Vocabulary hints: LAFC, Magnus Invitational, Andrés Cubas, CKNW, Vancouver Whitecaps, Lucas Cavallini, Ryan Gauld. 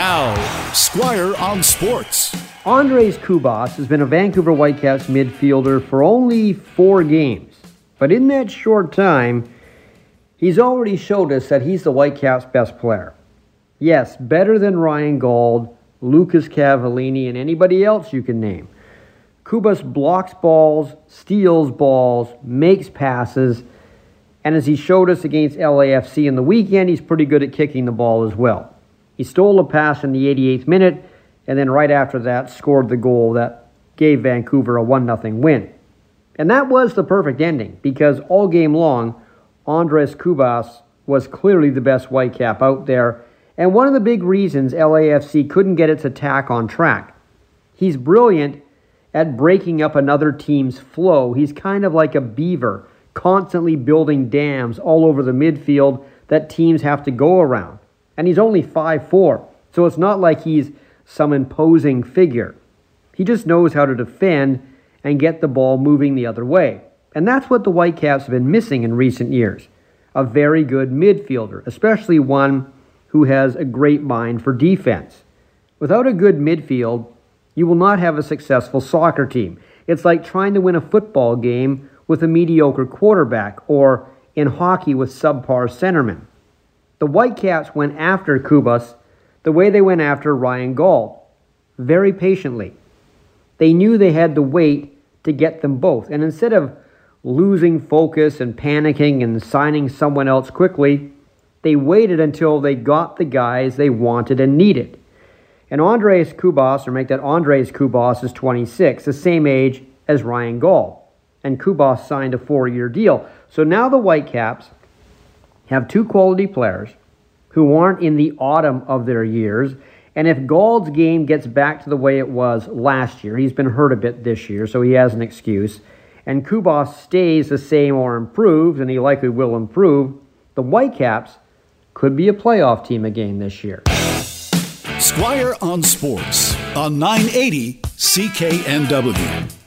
Now, Squire on Sports. Andrés Cubas has been a Vancouver Whitecaps midfielder for only 4 games. But in that short time, he's already showed us that he's the Whitecaps' best player. Yes, better than Ryan Gauld, Lucas Cavallini, and anybody else you can name. Cubas blocks balls, steals balls, makes passes, and as he showed us against LAFC in the weekend, he's pretty good at kicking the ball as well. He stole a pass in the 88th minute, and then right after that, scored the goal that gave Vancouver a 1-0 win. And that was the perfect ending, because all game long, Andrés Cubas was clearly the best Whitecap out there, and one of the big reasons LAFC couldn't get its attack on track. He's brilliant at breaking up another team's flow. He's kind of like a beaver, constantly building dams all over the midfield that teams have to go around. And he's only 5'4", so it's not like he's some imposing figure. He just knows how to defend and get the ball moving the other way. And that's what the Whitecaps have been missing in recent years. A very good midfielder, especially one who has a great mind for defense. Without a good midfield, you will not have a successful soccer team. It's like trying to win a football game with a mediocre quarterback, or in hockey with subpar centermen. The Whitecaps went after Cubas the way they went after Ryan Gauld, very patiently. They knew they had to wait to get them both, and instead of losing focus and panicking and signing someone else quickly, they waited until they got the guys they wanted and needed. And Andrés Cubas, Andrés Cubas is 26, the same age as Ryan Gauld. And Cubas signed a 4-year deal. So now the Whitecaps have 2 quality players who aren't in the autumn of their years. And if Gauld's game gets back to the way it was last year, he's been hurt a bit this year, so he has an excuse, and Cubas stays the same or improves, and he likely will improve, the Whitecaps could be a playoff team again this year. Squire on Sports on 980 CKNW.